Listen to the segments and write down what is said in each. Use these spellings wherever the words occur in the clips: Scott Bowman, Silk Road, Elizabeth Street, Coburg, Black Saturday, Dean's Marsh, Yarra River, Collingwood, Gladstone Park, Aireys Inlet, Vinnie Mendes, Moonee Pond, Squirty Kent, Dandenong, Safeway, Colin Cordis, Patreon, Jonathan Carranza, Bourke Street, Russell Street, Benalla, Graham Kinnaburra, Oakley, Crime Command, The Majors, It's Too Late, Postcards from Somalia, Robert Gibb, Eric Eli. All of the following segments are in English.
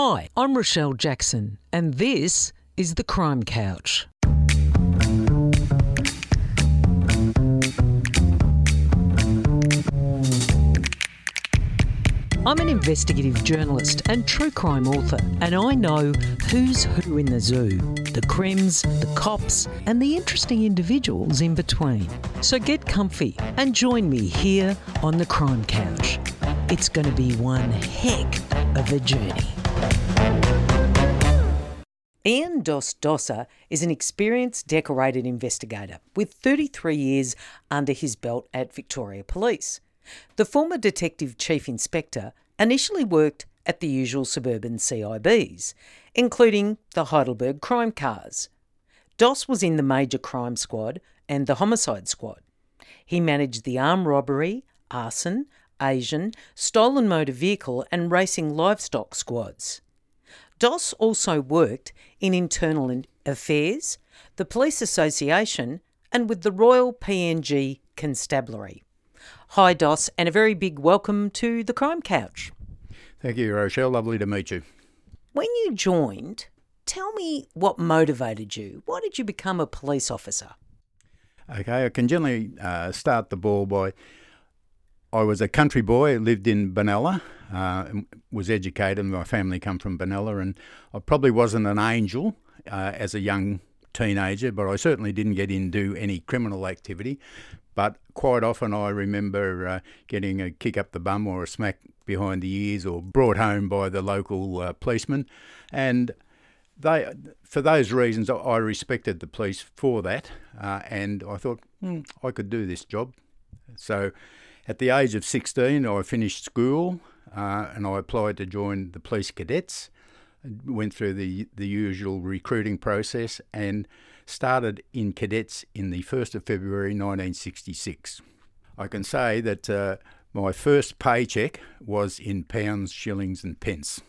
Hi, I'm Rochelle Jackson, and this is The Crime Couch. I'm an investigative journalist and true crime author, and I know who's who in the zoo. The crims, the cops, and the interesting individuals in between. So get comfy and join me here on The Crime Couch. It's going to be one heck of a journey. Ian Doss Dossa is an experienced, decorated investigator with 33 years under his belt at Victoria Police. The former Detective Chief Inspector initially worked at the usual suburban CIBs, including the Heidelberg crime cars. Doss was in the Major Crime Squad and the Homicide Squad. He managed the armed robbery, arson, Asian, stolen motor vehicle and racing livestock squads. Doss also worked in internal affairs, the Police Association and with the Royal PNG Constabulary. Hi Doss, and a very big welcome to The Crime Couch. Thank you, Rochelle. Lovely to meet you. When you joined, tell me what motivated you. Why did you become a police officer? Okay, I can generally start the ball by... I was a country boy, lived in Benalla, was educated, my family come from Benalla, and I probably wasn't an angel as a young teenager, but I certainly didn't get into any criminal activity. But quite often I remember getting a kick up the bum or a smack behind the ears or brought home by the local policeman. And they, for those reasons, I respected the police for that, and I thought, I could do this job. So... at the age of 16, I finished school and I applied to join the police cadets, went through the usual recruiting process and started in cadets in the 1st of February 1966. I can say that my first paycheck was in pounds, shillings and pence.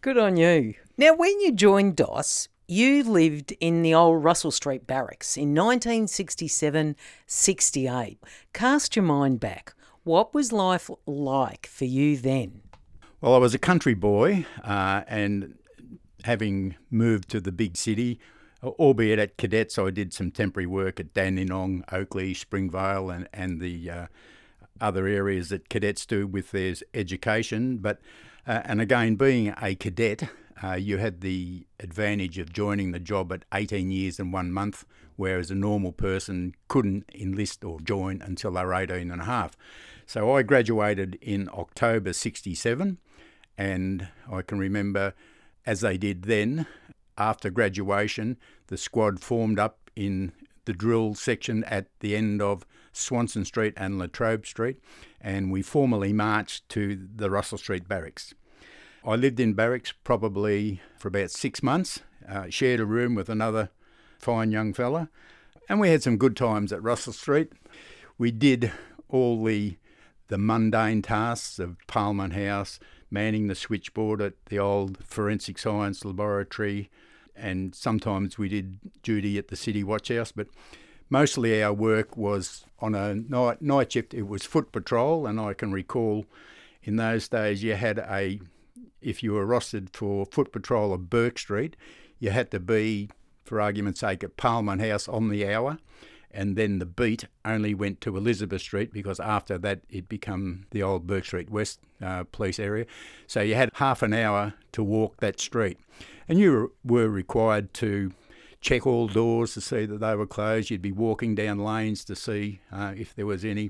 Good on you. Now, when you joined Doss, you lived in the old Russell Street barracks in 1967-68. Cast your mind back. What was life like for you then? Well, I was a country boy and having moved to the big city, albeit at cadets, I did some temporary work at Dandenong, Oakley, Springvale and the other areas that cadets do with their education. But and again, being a cadet... you had the advantage of joining the job at 18 years and 1 month, whereas a normal person couldn't enlist or join until they were 18 and a half. So I graduated in October 67, and I can remember, as they did then, after graduation, the squad formed up in the drill section at the end of Swanston Street and Latrobe Street, and we formally marched to the Russell Street barracks. I lived in barracks probably for about 6 months, shared a room with another fine young fella, and we had some good times at Russell Street. We did all the mundane tasks of Parliament House, manning the switchboard at the old forensic science laboratory, and sometimes we did duty at the city watchhouse, but mostly our work was on a night shift. It was foot patrol, and I can recall in those days you had a... if you were rostered for foot patrol of Bourke Street, you had to be, for argument's sake, at Parliament House on the hour, and then the beat only went to Elizabeth Street because after that it became the old Bourke Street West police area. So you had half an hour to walk that street. And you were required to check all doors to see that they were closed. You'd be walking down lanes to see if there was any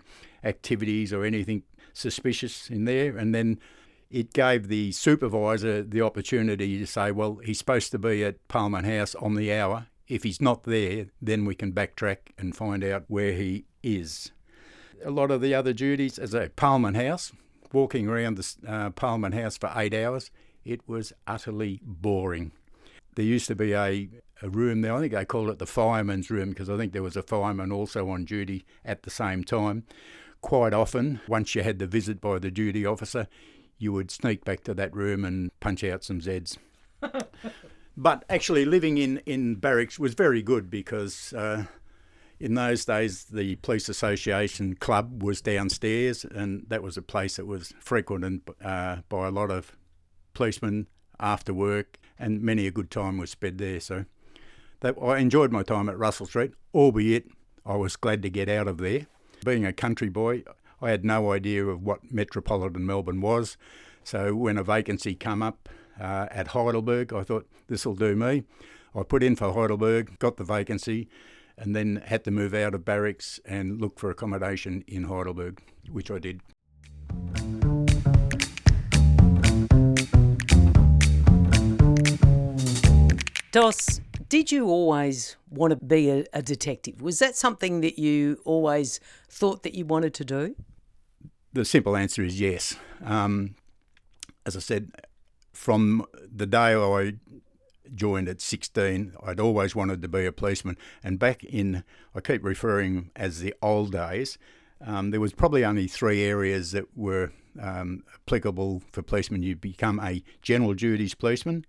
activities or anything suspicious in there, and then... it gave the supervisor the opportunity to say, well, he's supposed to be at Parliament House on the hour. If he's not there, then we can backtrack and find out where he is. A lot of the other duties, as a Parliament House, walking around the Parliament House for 8 hours, it was utterly boring. There used to be a room there, I think they called it the fireman's room, because I think there was a fireman also on duty at the same time. Quite often, once you had the visit by the duty officer, you would sneak back to that room and punch out some Zeds. But actually living in barracks was very good because In those days, the Police Association Club was downstairs, and that was a place that was frequented by a lot of policemen after work, and many a good time was spent there. So that, I enjoyed my time at Russell Street, albeit I was glad to get out of there. Being a country boy, I had no idea of what metropolitan Melbourne was. So when a vacancy came up at Heidelberg, I thought, this will do me. I put in for Heidelberg, got the vacancy, and then had to move out of barracks and look for accommodation in Heidelberg, which I did. Doss, did you always want to be a detective? Was that something that you always thought that you wanted to do? The simple answer is yes. As I said, from the day I joined at 16, I'd always wanted to be a policeman. And back in, I keep referring as the old days, there was probably only three areas that were applicable for policemen. You become a general duties policeman,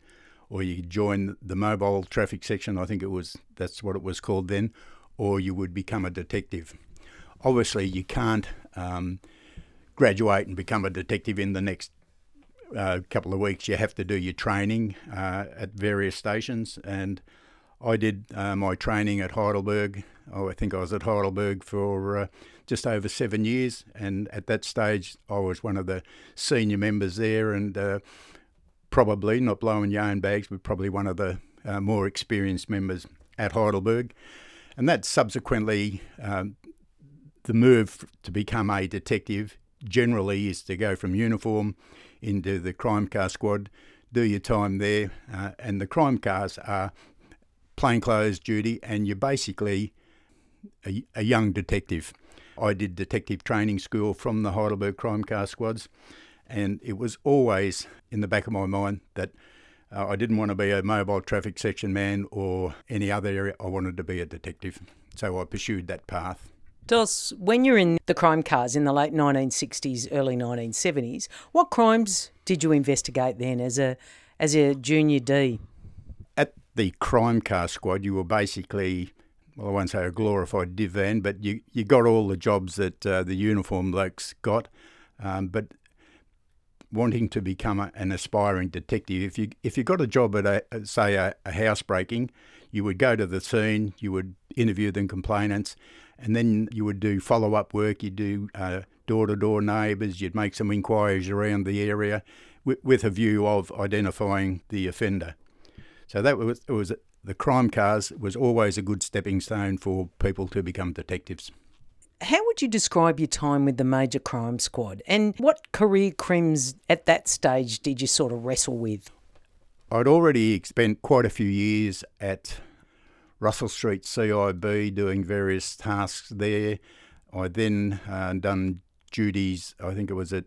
or you join the mobile traffic section, I think that's what it was called then, or you would become a detective. Obviously, you can't graduate and become a detective in the next couple of weeks. You have to do your training at various stations, and I did my training at Heidelberg. I think I was at Heidelberg for just over 7 years, and at that stage, I was one of the senior members there, and probably, not blowing your own bags, but probably one of the more experienced members at Heidelberg. And that subsequently, the move to become a detective generally is to go from uniform into the crime car squad, do your time there, and the crime cars are plainclothes duty, and you're basically a young detective. I did detective training school from the Heidelberg crime car squads, and it was always in the back of my mind that I didn't want to be a mobile traffic section man or any other area. I wanted to be a detective. So I pursued that path. Doss, when you're in the crime cars in the late 1960s, early 1970s, what crimes did you investigate then as a junior D? At the crime car squad, you were basically, well, I won't say a glorified divan, but you got all the jobs that the uniform blokes got. But wanting to become an aspiring detective, if you got a job at a housebreaking, you would go to the scene, you would interview the complainants, and then you would do follow-up work. You'd do door-to-door neighbours, you'd make some inquiries around the area with a view of identifying the offender. So that was the crime cars was always a good stepping stone for people to become detectives. How would you describe your time with the major crime squad, and what career crimes at that stage did you sort of wrestle with? I'd already spent quite a few years at Russell Street CIB doing various tasks there. I then done duties, I think it was at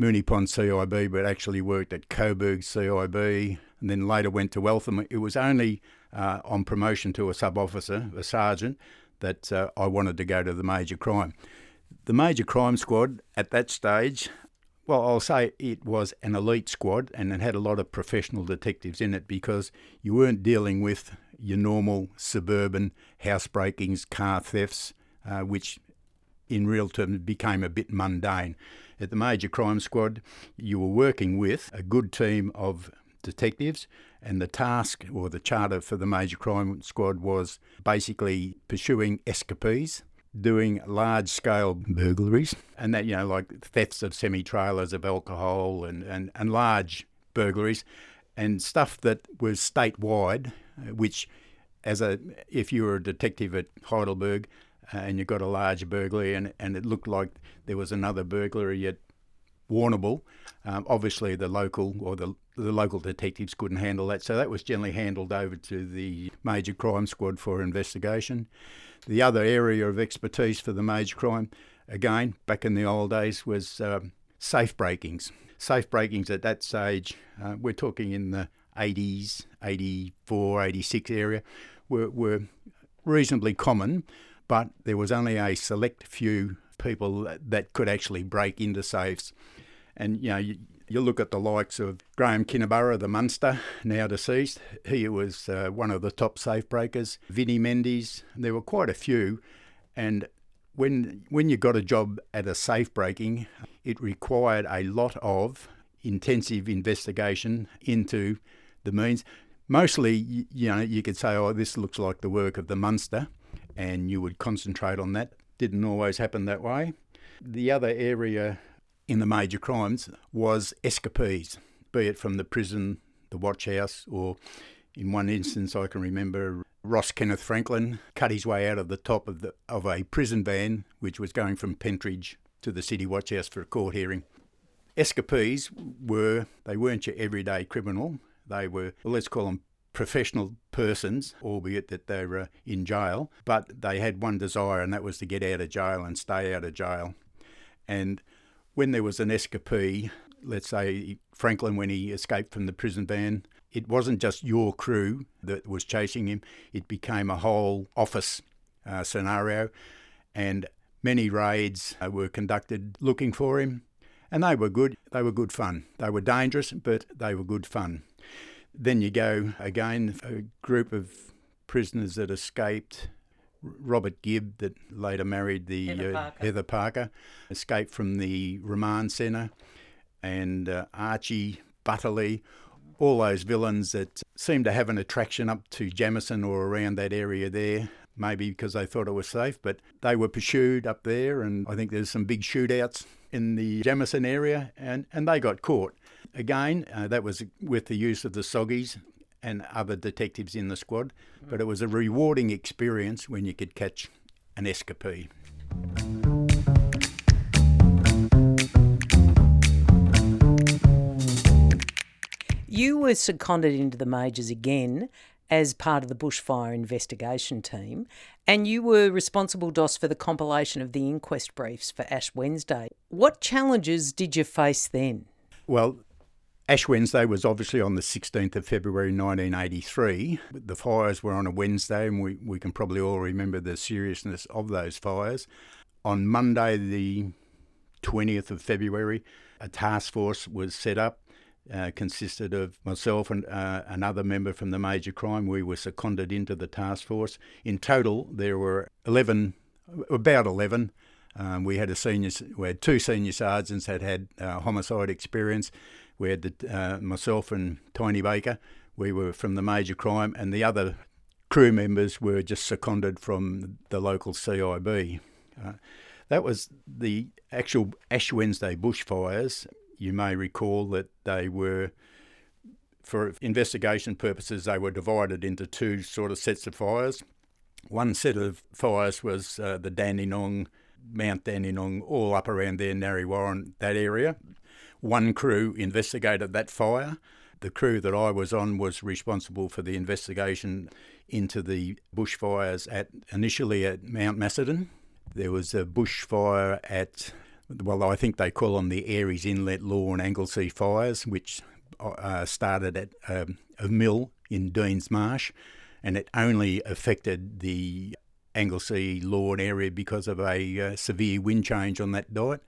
Moonee Pond CIB, but actually worked at Coburg CIB, and then later went to Waltham. It was only on promotion to a sub-officer, a sergeant, that I wanted to go to the major crime. The major crime squad at that stage, well, I'll say it was an elite squad, and it had a lot of professional detectives in it because you weren't dealing with your normal suburban housebreakings, car thefts, which in real terms became a bit mundane. At the major crime squad, you were working with a good team of detectives, and the task or the charter for the major crime squad was basically pursuing escapees, doing large-scale burglaries, and that, you know, like thefts of semi-trailers, of alcohol, and large burglaries, and stuff that was statewide, which, if you were a detective at Heidelberg and you got a large burglary and it looked like there was another burglary at Warrnambool, obviously the local or the local detectives couldn't handle that, so that was generally handled over to the major crime squad for investigation. The other area of expertise for the major crime, again, back in the old days, was safe breakings. Safe breakings at that stage, we're talking in the 80s, 84, 86 area, were reasonably common, but there was only a select few people that could actually break into safes. And, you know, You look at the likes of Graham Kinnaburra, the Munster, now deceased. He was one of the top safe breakers. Vinnie Mendes. There were quite a few. And when you got a job at a safe breaking, it required a lot of intensive investigation into the means. Mostly, you could say, oh, this looks like the work of the Munster, and you would concentrate on that. Didn't always happen that way. The other area in the major crimes was escapees, be it from the prison, the watch house, or in one instance I can remember Ross Kenneth Franklin cut his way out of the top of a prison van which was going from Pentridge to the city watch house for a court hearing. Escapees weren't your everyday criminal. They were, well, let's call them professional persons, albeit that they were in jail, but they had one desire, and that was to get out of jail and stay out of jail. And when there was an escapee, let's say Franklin, when he escaped from the prison van, it wasn't just your crew that was chasing him. It became a whole office scenario, and many raids were conducted looking for him, and they were good. They were good fun. They were dangerous, but they were good fun. Then you go again, a group of prisoners that escaped. Robert Gibb, that later married the Heather Parker, escaped from the remand centre, and Archie Butterley, all those villains that seemed to have an attraction up to Jamison or around that area there, maybe because they thought it was safe, but they were pursued up there, and I think there's some big shootouts in the Jamison area, and they got caught. Again, that was with the use of the soggies and other detectives in the squad, but it was a rewarding experience when you could catch an escapee. You were seconded into the majors again as part of the bushfire investigation team, and you were responsible, Doss, for the compilation of the inquest briefs for Ash Wednesday. What challenges did you face then? Well, Ash Wednesday was obviously on the 16th of February 1983. The fires were on a Wednesday, and we can probably all remember the seriousness of those fires. On Monday the 20th of February, a task force was set up, consisted of myself and another member from the major crime. We were seconded into the task force. In total, there were about 11. We had two senior sergeants that had homicide experience. We had myself and Tiny Baker. We were from the major crime, and the other crew members were just seconded from the local CIB. That was the actual Ash Wednesday bushfires. You may recall that they were, for investigation purposes, they were divided into two sort of sets of fires. One set of fires was the Dandenong, Mount Dandenong, all up around there, Narre Warren, that area. One crew investigated that fire. The crew that I was on was responsible for the investigation into the bushfires initially at Mount Macedon. There was a bushfire at, well, I think they call them the Aireys Inlet, Lorne, Anglesea fires, which started at a mill in Dean's Marsh, and it only affected the Anglesea Lorne area because of a severe wind change on that night.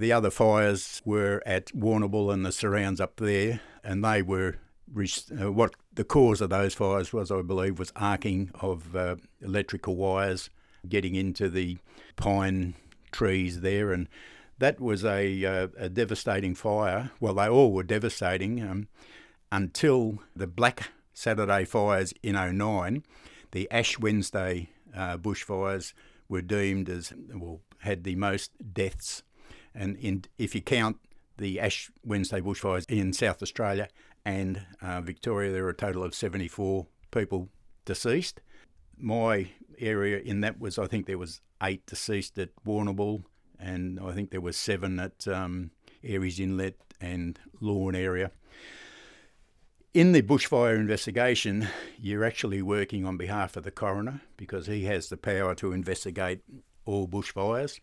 The other fires were at Warrnambool and the surrounds up there, and they were what the cause of those fires was, I believe, was arcing of electrical wires getting into the pine trees there, and that was a devastating fire. Well, they all were devastating until the Black Saturday fires in 2009. The Ash Wednesday bushfires were deemed as, well, had the most deaths, and if you count the Ash Wednesday bushfires in South Australia and Victoria, there were a total of 74 people deceased. My area in that was, I think there was 8 deceased at Warrnambool, and I think there was 7 at Aireys Inlet and Lorne area. In the bushfire investigation, you're actually working on behalf of the coroner because he has the power to investigate all bushfires.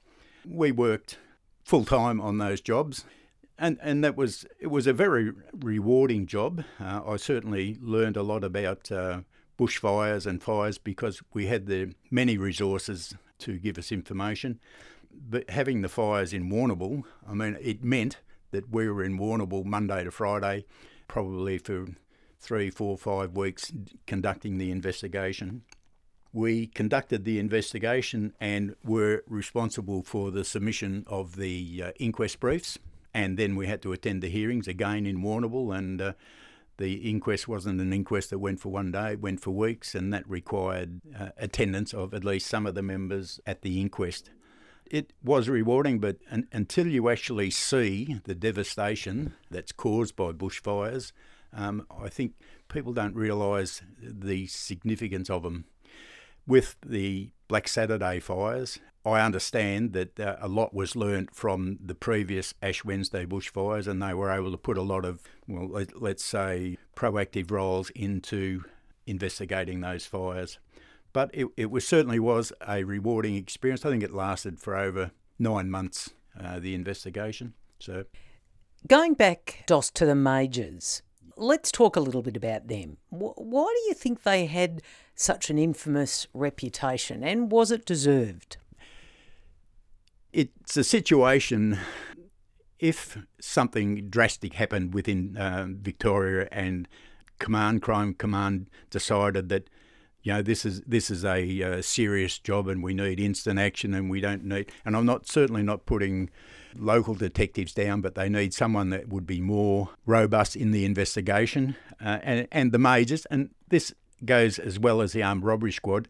We worked full-time on those jobs, and it was a very rewarding job. I certainly learned a lot about bushfires and fires because we had the many resources to give us information. But having the fires in Warrnambool, I mean, it meant that we were in Warrnambool Monday to Friday, probably for 3, 4, 5 weeks conducting the investigation. We conducted the investigation and were responsible for the submission of the inquest briefs, and then we had to attend the hearings again in Warrnambool, and the inquest wasn't an inquest that went for one day, it went for weeks, and that required attendance of at least some of the members at the inquest. It was rewarding, but until you actually see the devastation that's caused by bushfires, I think people don't realise the significance of them. With the Black Saturday fires, I understand that a lot was learnt from the previous Ash Wednesday bushfires, and they were able to put a lot of, well, let's say, proactive roles into investigating those fires. But it certainly was a rewarding experience. I think it lasted for over 9 months, the investigation. So, going back, Doss, to the majors, let's talk a little bit about them. Why do you think they had such an infamous reputation, and was it deserved? It's a situation, if something drastic happened within Victoria and Crime Command decided that, you know, this is a serious job and we need instant action, and we don't need, and I'm not certainly not putting local detectives down, but they need someone that would be more robust in the investigation, and the majors, and this goes as well as the armed robbery squad.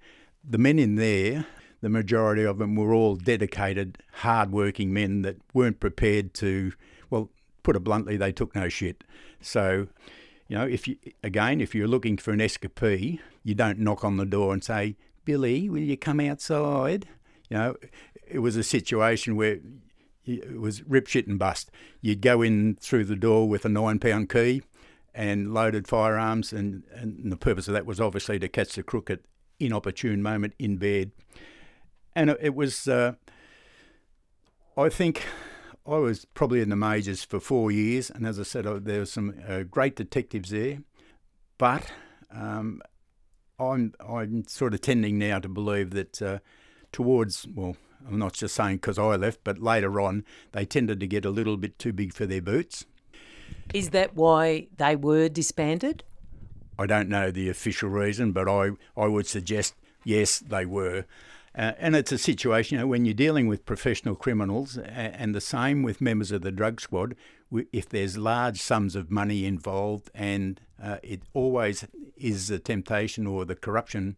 The men in there, the majority of them were all dedicated, hard-working men that weren't prepared to, well, put it bluntly, they took no shit. So, you know, if you're looking for an escapee, you don't knock on the door and say, "Billy, will you come outside?" You know, it was a situation where it was rip, shit and bust. You'd go in through the door with a 9-pound key and loaded firearms, and the purpose of that was obviously to catch the crook at inopportune moment in bed. And it was, I think, I was probably in the majors for 4 years, and as I said, there were some great detectives there, but I'm sort of tending now to believe that towards, well, I'm not just saying because I left, but later on, they tended to get a little bit too big for their boots. Is that why they were disbanded? I don't know the official reason, but I would suggest, yes, they were. And it's a situation, you know, when you're dealing with professional criminals, and the same with members of the drug squad, if there's large sums of money involved, and it always is the temptation or the corruption,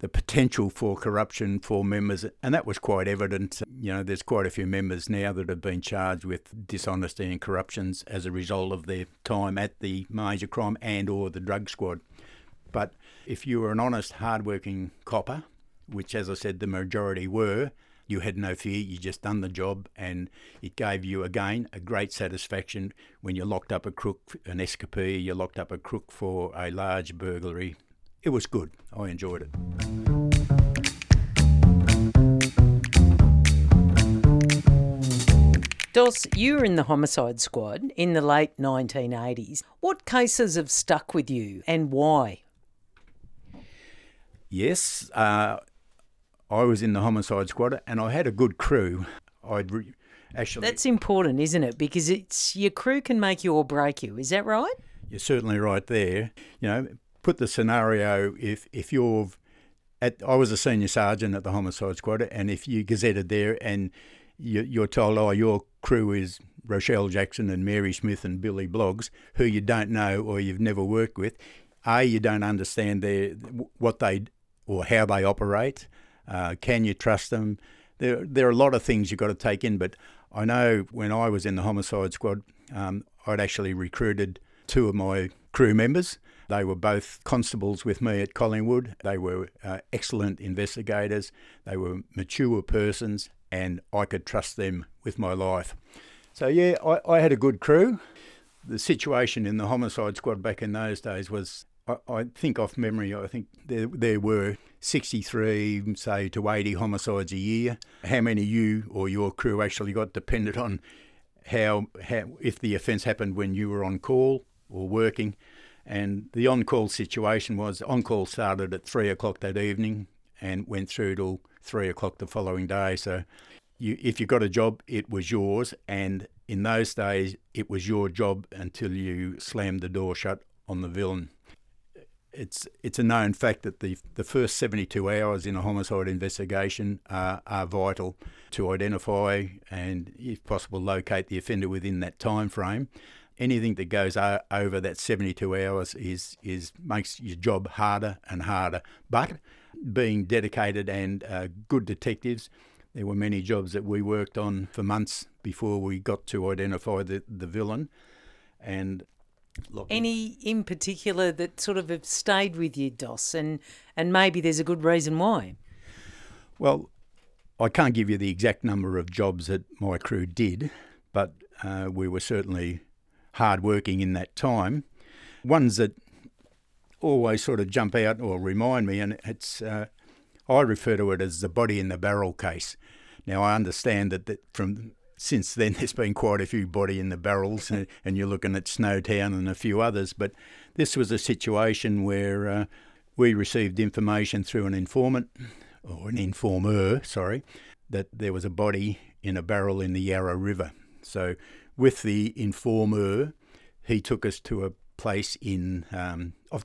the potential for corruption for members, and that was quite evident. You know, there's quite a few members now that have been charged with dishonesty and corruptions as a result of their time at the major crime and or the drug squad. But if you were an honest, hard-working copper, which, as I said, the majority were, you had no fear, you just done the job, and it gave you, again, a great satisfaction when you locked up a crook, an escapee, you locked up a crook for a large burglary. It was good. I enjoyed it. Doss, you were in the homicide squad in the late 1980s. What cases have stuck with you and why? Yes, I was in the homicide squad, and I had a good crew. That's important, isn't it? Because it's your crew can make you or break you. Is that right? You're certainly right there. You know, put the scenario if you're I was a senior sergeant at the homicide squad, and if you gazetted there and you're told, oh, your crew is Rochelle Jackson and Mary Smith and Billy Bloggs, who you don't know or you've never worked with, A, you don't understand what they or how they operate. Can you trust them? There are a lot of things you've got to take in, but I know when I was in the homicide squad, I'd actually recruited 2 of my crew members. They were both constables with me at Collingwood. They were excellent investigators. They were mature persons, and I could trust them with my life. So, yeah, I had a good crew. The situation in the homicide squad back in those days was, I think off memory, I think there were 63, say, to 80 homicides a year. How many you or your crew actually got depended on how if the offence happened when you were on call or working. And the on-call situation was on-call started at 3 o'clock that evening and went through till 3 o'clock the following day. So if you got a job, it was yours, and In those days, it was your job until you slammed the door shut on the villain. It's a known fact that the first 72 hours in a homicide investigation are vital to identify and, if possible, locate the offender within that time frame. Anything that goes over that 72 hours is makes your job harder and harder. But being dedicated and good detectives, there were many jobs that we worked on for months before we got to identify the villain. And any in particular that sort of have stayed with you, Doss, and maybe there's a good reason why? Well, I can't give you the exact number of jobs that my crew did, but we were certainly hard working in that time. Ones that always sort of jump out or remind me, and it's I refer to it as the body in the barrel case. Now, I understand that from since then there's been quite a few body in the barrels and you're looking at Snowtown and a few others, but this was a situation where we received information through an informant, or an informer, sorry, that there was a body in a barrel in the Yarra River. So with the informer, he took us to a place in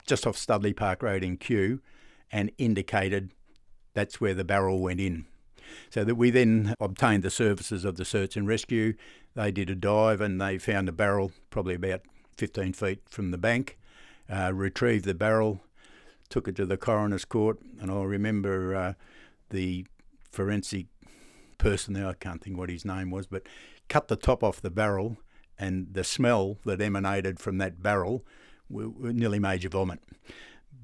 just off Studley Park Road in Kew and indicated that's where the barrel went in. So that we then obtained the services of the search and rescue. They did a dive and they found a barrel probably about 15 feet from the bank, retrieved the barrel, took it to the coroner's court, and I remember the forensic person there, I can't think what his name was, but cut the top off the barrel, and the smell that emanated from that barrel nearly made you vomit.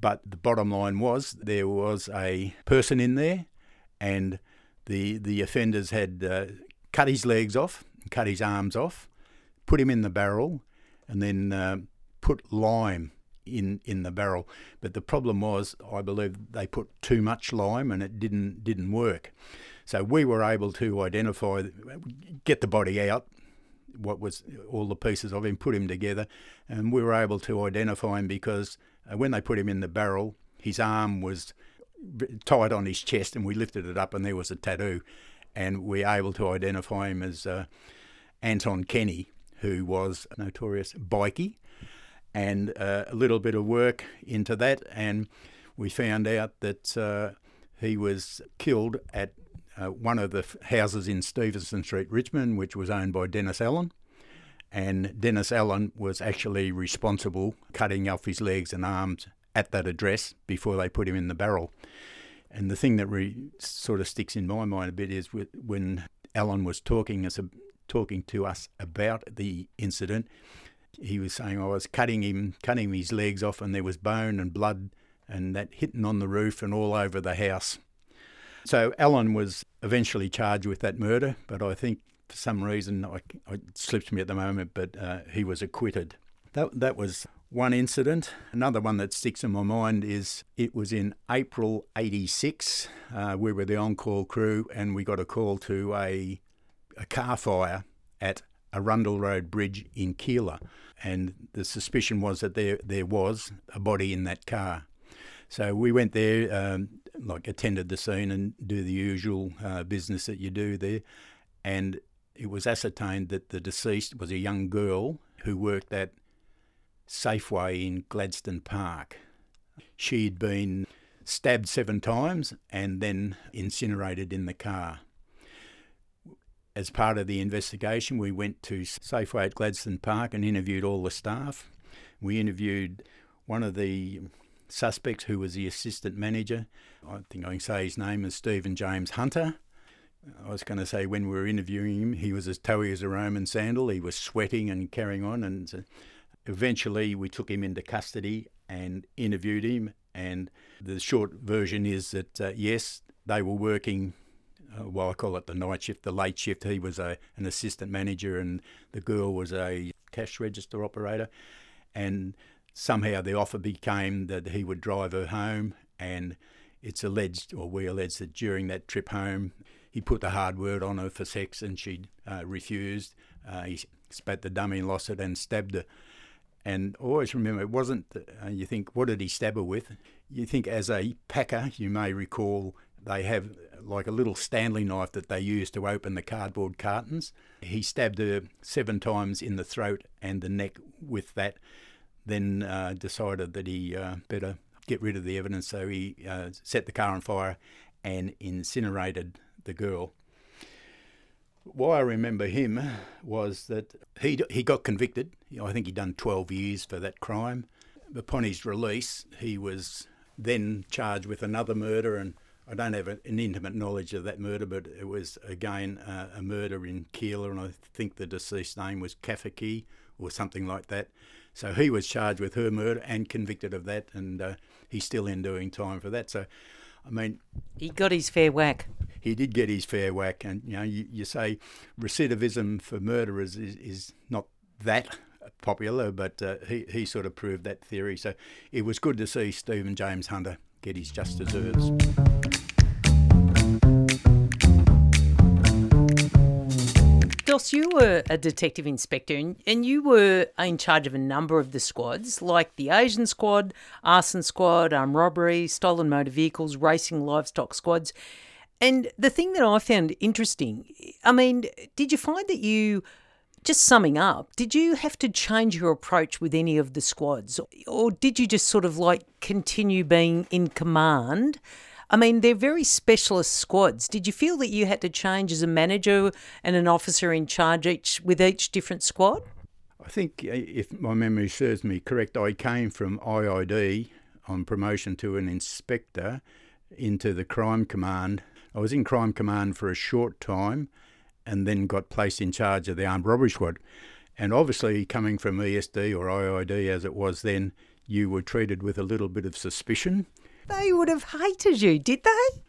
But the bottom line was there was a person in there, and the offenders had cut his legs off, cut his arms off, put him in the barrel, and then put lime in the barrel. But the problem was, I believe, they put too much lime and it didn't work. So we were able to identify, get the body out, what was all the pieces of him, put him together, and we were able to identify him because when they put him in the barrel, his arm was tied on his chest, and we lifted it up and there was a tattoo, and we're able to identify him as Anton Kenny, who was a notorious bikie, and a little bit of work into that, and we found out that he was killed at one of the houses in Stephenson Street, Richmond, which was owned by Dennis Allen, and Dennis Allen was actually responsible cutting off his legs and arms at that address before they put him in the barrel. And the thing that sort of sticks in my mind a bit is when Alan was talking to us about the incident, he was saying, I was cutting his legs off, and there was bone and blood and that hitting on the roof and all over the house. So Alan was eventually charged with that murder, but I think for some reason, it slips me at the moment, but he was acquitted. That was one incident. Another one that sticks in my mind is it was in April 86. We were the on-call crew and we got a call to a car fire at Arundel Road Bridge in Keela. And the suspicion was that there was a body in that car. So we went there, attended the scene and do the usual business that you do there. And it was ascertained that the deceased was a young girl who worked at Safeway in Gladstone Park. She'd been stabbed 7 times and then incinerated in the car. As part of the investigation, we went to Safeway at Gladstone Park and interviewed all the staff. We interviewed one of the suspects who was the assistant manager. I think I can say his name is Stephen James Hunter. I was going to say when we were interviewing him, he was as towy as a Roman sandal. He was sweating and carrying on, and eventually we took him into custody and interviewed him, and the short version is that yes, they were working, well, I call it the night shift, the late shift. He was an assistant manager and the girl was a cash register operator, and somehow the offer became that he would drive her home, and it's alleged, or we allege, that during that trip home he put the hard word on her for sex and she refused. He spat the dummy, lost it and stabbed her. And always remember, it wasn't, you think, what did he stab her with? You think as a packer, you may recall, they have like a little Stanley knife that they used to open the cardboard cartons. He stabbed her 7 times in the throat and the neck with that, then decided that he better get rid of the evidence, so he set the car on fire and incinerated the girl. Why I remember him was that he got convicted. I think he'd done 12 years for that crime. Upon his release, he was then charged with another murder, and I don't have an intimate knowledge of that murder, but it was, again, a murder in Keela, and I think the deceased's name was Kafaki or something like that. So he was charged with her murder and convicted of that, and he's still in doing time for that. So, I mean... He got his fair whack. He did get his fair whack, and you say recidivism for murderers is not that popular, but he sort of proved that theory. So it was good to see Stephen James Hunter get his just deserves. Doss, you were a detective inspector and you were in charge of a number of the squads, like the Asian squad, arson squad, armed robbery, stolen motor vehicles, racing livestock squads. And the thing that I found interesting, I mean, did you find that you, just summing up, did you have to change your approach with any of the squads? Or did you just sort of like continue being in command? I mean, they're very specialist squads. Did you feel that you had to change as a manager and an officer in charge with each different squad? I think, if my memory serves me correct, I came from IID on promotion to an inspector into the Crime Command. I was in Crime Command for a short time and then got placed in charge of the Armed Robbery Squad. And obviously, coming from ESD or IID as it was then, you were treated with a little bit of suspicion. They would have hated you, did they?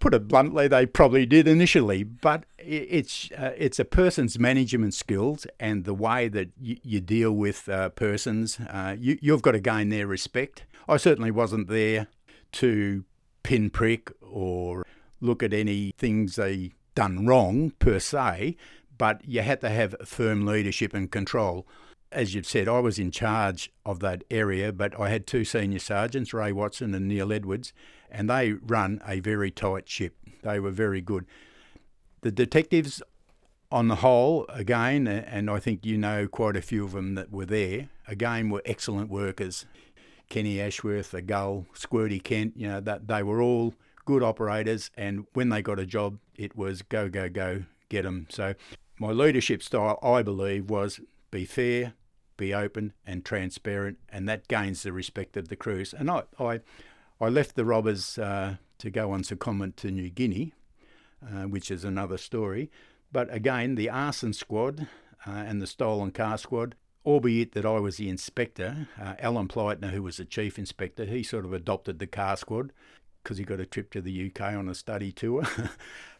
Put it bluntly, they probably did initially, but it's a person's management skills and the way that you deal with persons. You've got to gain their respect. I certainly wasn't there to pinprick or look at any things they done wrong per se, but you had to have firm leadership and control. As you've said, I was in charge of that area, but I had 2 senior sergeants, Ray Watson and Neil Edwards, and they run a very tight ship. They were very good. The detectives on the whole, again, and I think quite a few of them that were there, again, were excellent workers. Kenny Ashworth, the Gull, Squirty Kent, that they were all good operators, and when they got a job, it was go, go, go, get them. So my leadership style, I believe, was be fair, be open and transparent, and that gains the respect of the crews. And I left the robbers to go on secondment to New Guinea, which is another story. But again, the arson squad and the stolen car squad, albeit that I was the inspector, Alan Pleitner, who was the chief inspector, he sort of adopted the car squad because he got a trip to the UK on a study tour.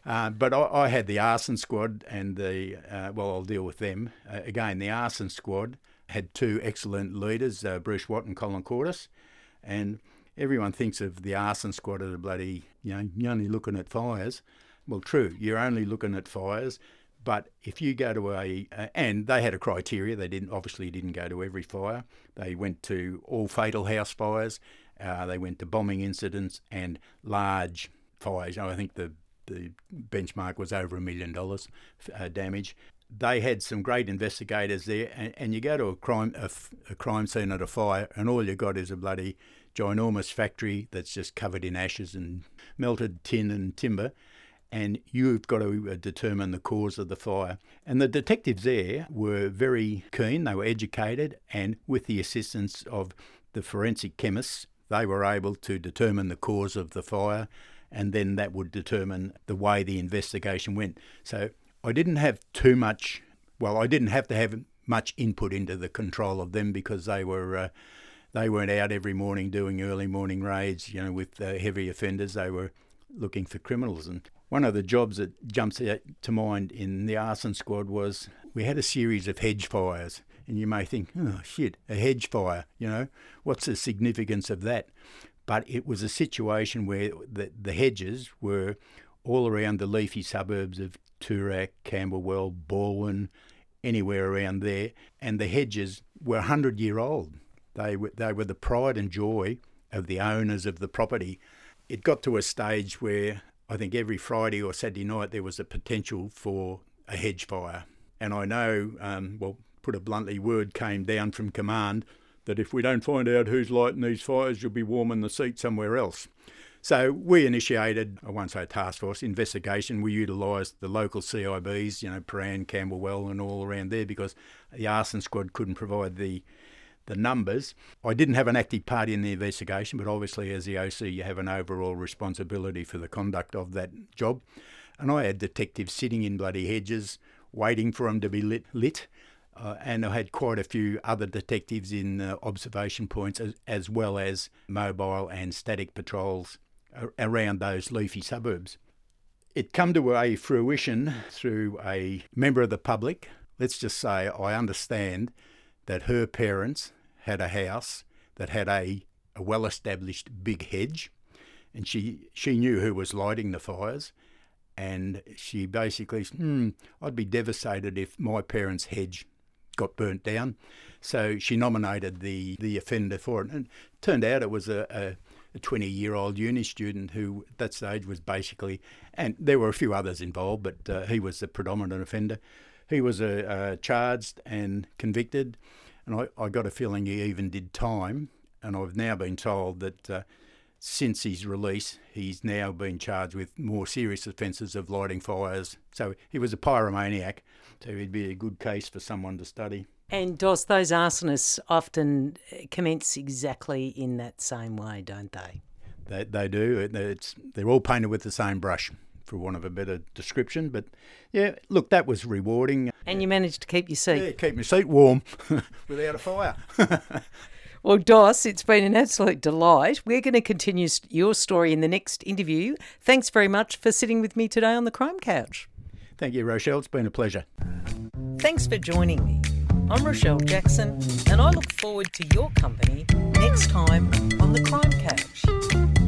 But I had the arson squad and I'll deal with them. Again, the arson squad had 2 excellent leaders, Bruce Watt and Colin Cordis. And everyone thinks of the arson squad as a bloody, you're only looking at fires. Well, true, you're only looking at fires. But if you go to and they had a criteria, they obviously didn't go to every fire. They went to all fatal house fires. They went to bombing incidents and large fires. I think the benchmark was over $1 million damage. They had some great investigators there, and you go to a crime scene at a fire, and all you got is a bloody ginormous factory that's just covered in ashes and melted tin and timber, and you've got to determine the cause of the fire. And the detectives there were very keen. They were educated, and with the assistance of the forensic chemists, they were able to determine the cause of the fire, and then that would determine the way the investigation went. So I didn't have I didn't have to have much input into the control of them because they weren't out every morning doing early morning raids, with heavy offenders. They were looking for criminals. And one of the jobs that jumps out to mind in the arson squad was we had a series of hedge fires. And you may think, oh, shit, a hedge fire, what's the significance of that? But it was a situation where the hedges were all around the leafy suburbs of Toorak, Camberwell, Balwyn, anywhere around there. And the hedges were 100-year-old. They were the pride and joy of the owners of the property. It got to a stage where I think every Friday or Saturday night there was a potential for a hedge fire. And I know, well, put it bluntly, word came down from command that if we don't find out who's lighting these fires, you'll be warming the seat somewhere else. So we initiated, I won't say a task force, investigation. We utilised the local CIBs, you know, Paran, Camberwell and all around there, because the arson squad couldn't provide the numbers. I didn't have an active part in the investigation, but obviously as the OC you have an overall responsibility for the conduct of that job. And I had detectives sitting in bloody hedges waiting for them to be lit. And I had quite a few other detectives in observation points as well as mobile and static patrols around those leafy suburbs. It come to a fruition through a member of the public. Let's just say I understand that her parents had a house that had a well-established big hedge, and she knew who was lighting the fires, and she basically said, I'd be devastated if my parents' hedge got burnt down. So she nominated the offender for it, and it turned out it was a 20-year-old uni student who at that stage was basically, and there were a few others involved, but he was the predominant offender. He was charged and convicted, and I got a feeling he even did time, and I've now been told that since his release, he's now been charged with more serious offences of lighting fires. So he was a pyromaniac, so he'd be a good case for someone to study. And Doss, those arsonists often commence exactly in that same way, don't they? They do. They're all painted with the same brush, for want of a better description. But yeah, look, that was rewarding. And you managed to keep your seat. Yeah, keep my seat warm without a fire. Well, Doss, it's been an absolute delight. We're going to continue your story in the next interview. Thanks very much for sitting with me today on The Crime Couch. Thank you, Rochelle. It's been a pleasure. Thanks for joining me. I'm Rochelle Jackson, and I look forward to your company next time on The Crime Couch.